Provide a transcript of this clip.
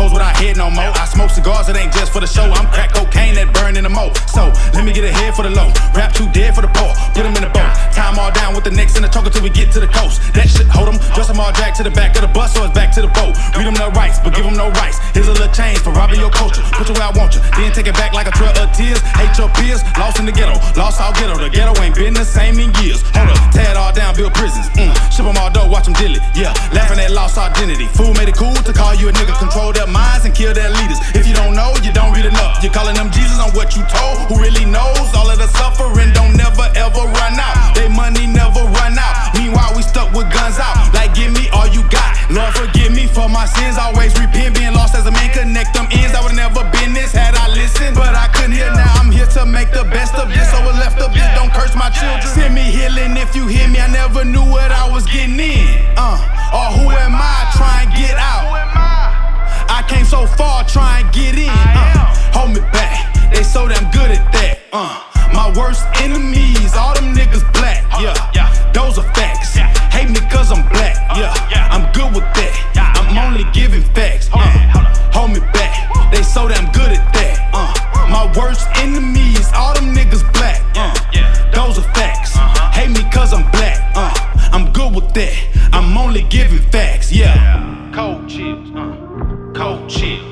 hoes without head no more. I smoke cigars, it ain't just for the show. I'm crack cocaine that burn in the mo. So, let me get a head for the low. Rap too dead for the poor, put him in the boat. Time all down with the necks in the choker till we get to the coast. That shit, hold him, dress him all back to the back of the bus or it's back to the boat. Read him no rights, but give him no rights. Here's a little change for robbing your culture. Put you where I want you, then take it back like a trail of tears. Hate your peers, lost in the ghetto, lost all ghetto. The ghetto ain't been the same in years. Hold up, tear it all down, build prisons. Ship them all dough, watch them dilly. Yeah, laughing at lost identity. Fool made it cool to call you a nigga. Control their minds and kill their leaders. If you don't know, you don't read enough. You're calling them Jesus on what you told. Who really knows all of the suffering? Don't never ever run out. They money never run out. Meanwhile, we stuck with guns out. Like, give me all you got. Lord, forgive me for my sins. Always repent, being lost as a man. Connect them ends. I would've never been this had I listened. But I couldn't hear. Now I'm here to make the best of this. So I left of this. Don't curse my children. Send me healing if you hear me. I never knew what I was getting in. Or who am I trying to get out? I came so far trying to get in. Hold me back. They so damn good at that. My worst enemies, all them niggas black. Yeah, those are facts. Hate me 'cause I'm black. Yeah, I'm good with that. I'm only giving facts. Hold me back. They so damn good at that. My worst enemies, all them niggas black. Those are facts. Hate me 'cause I'm black. I'm good with that. I'm only giving facts. Yeah. Cold chills. Cold chills.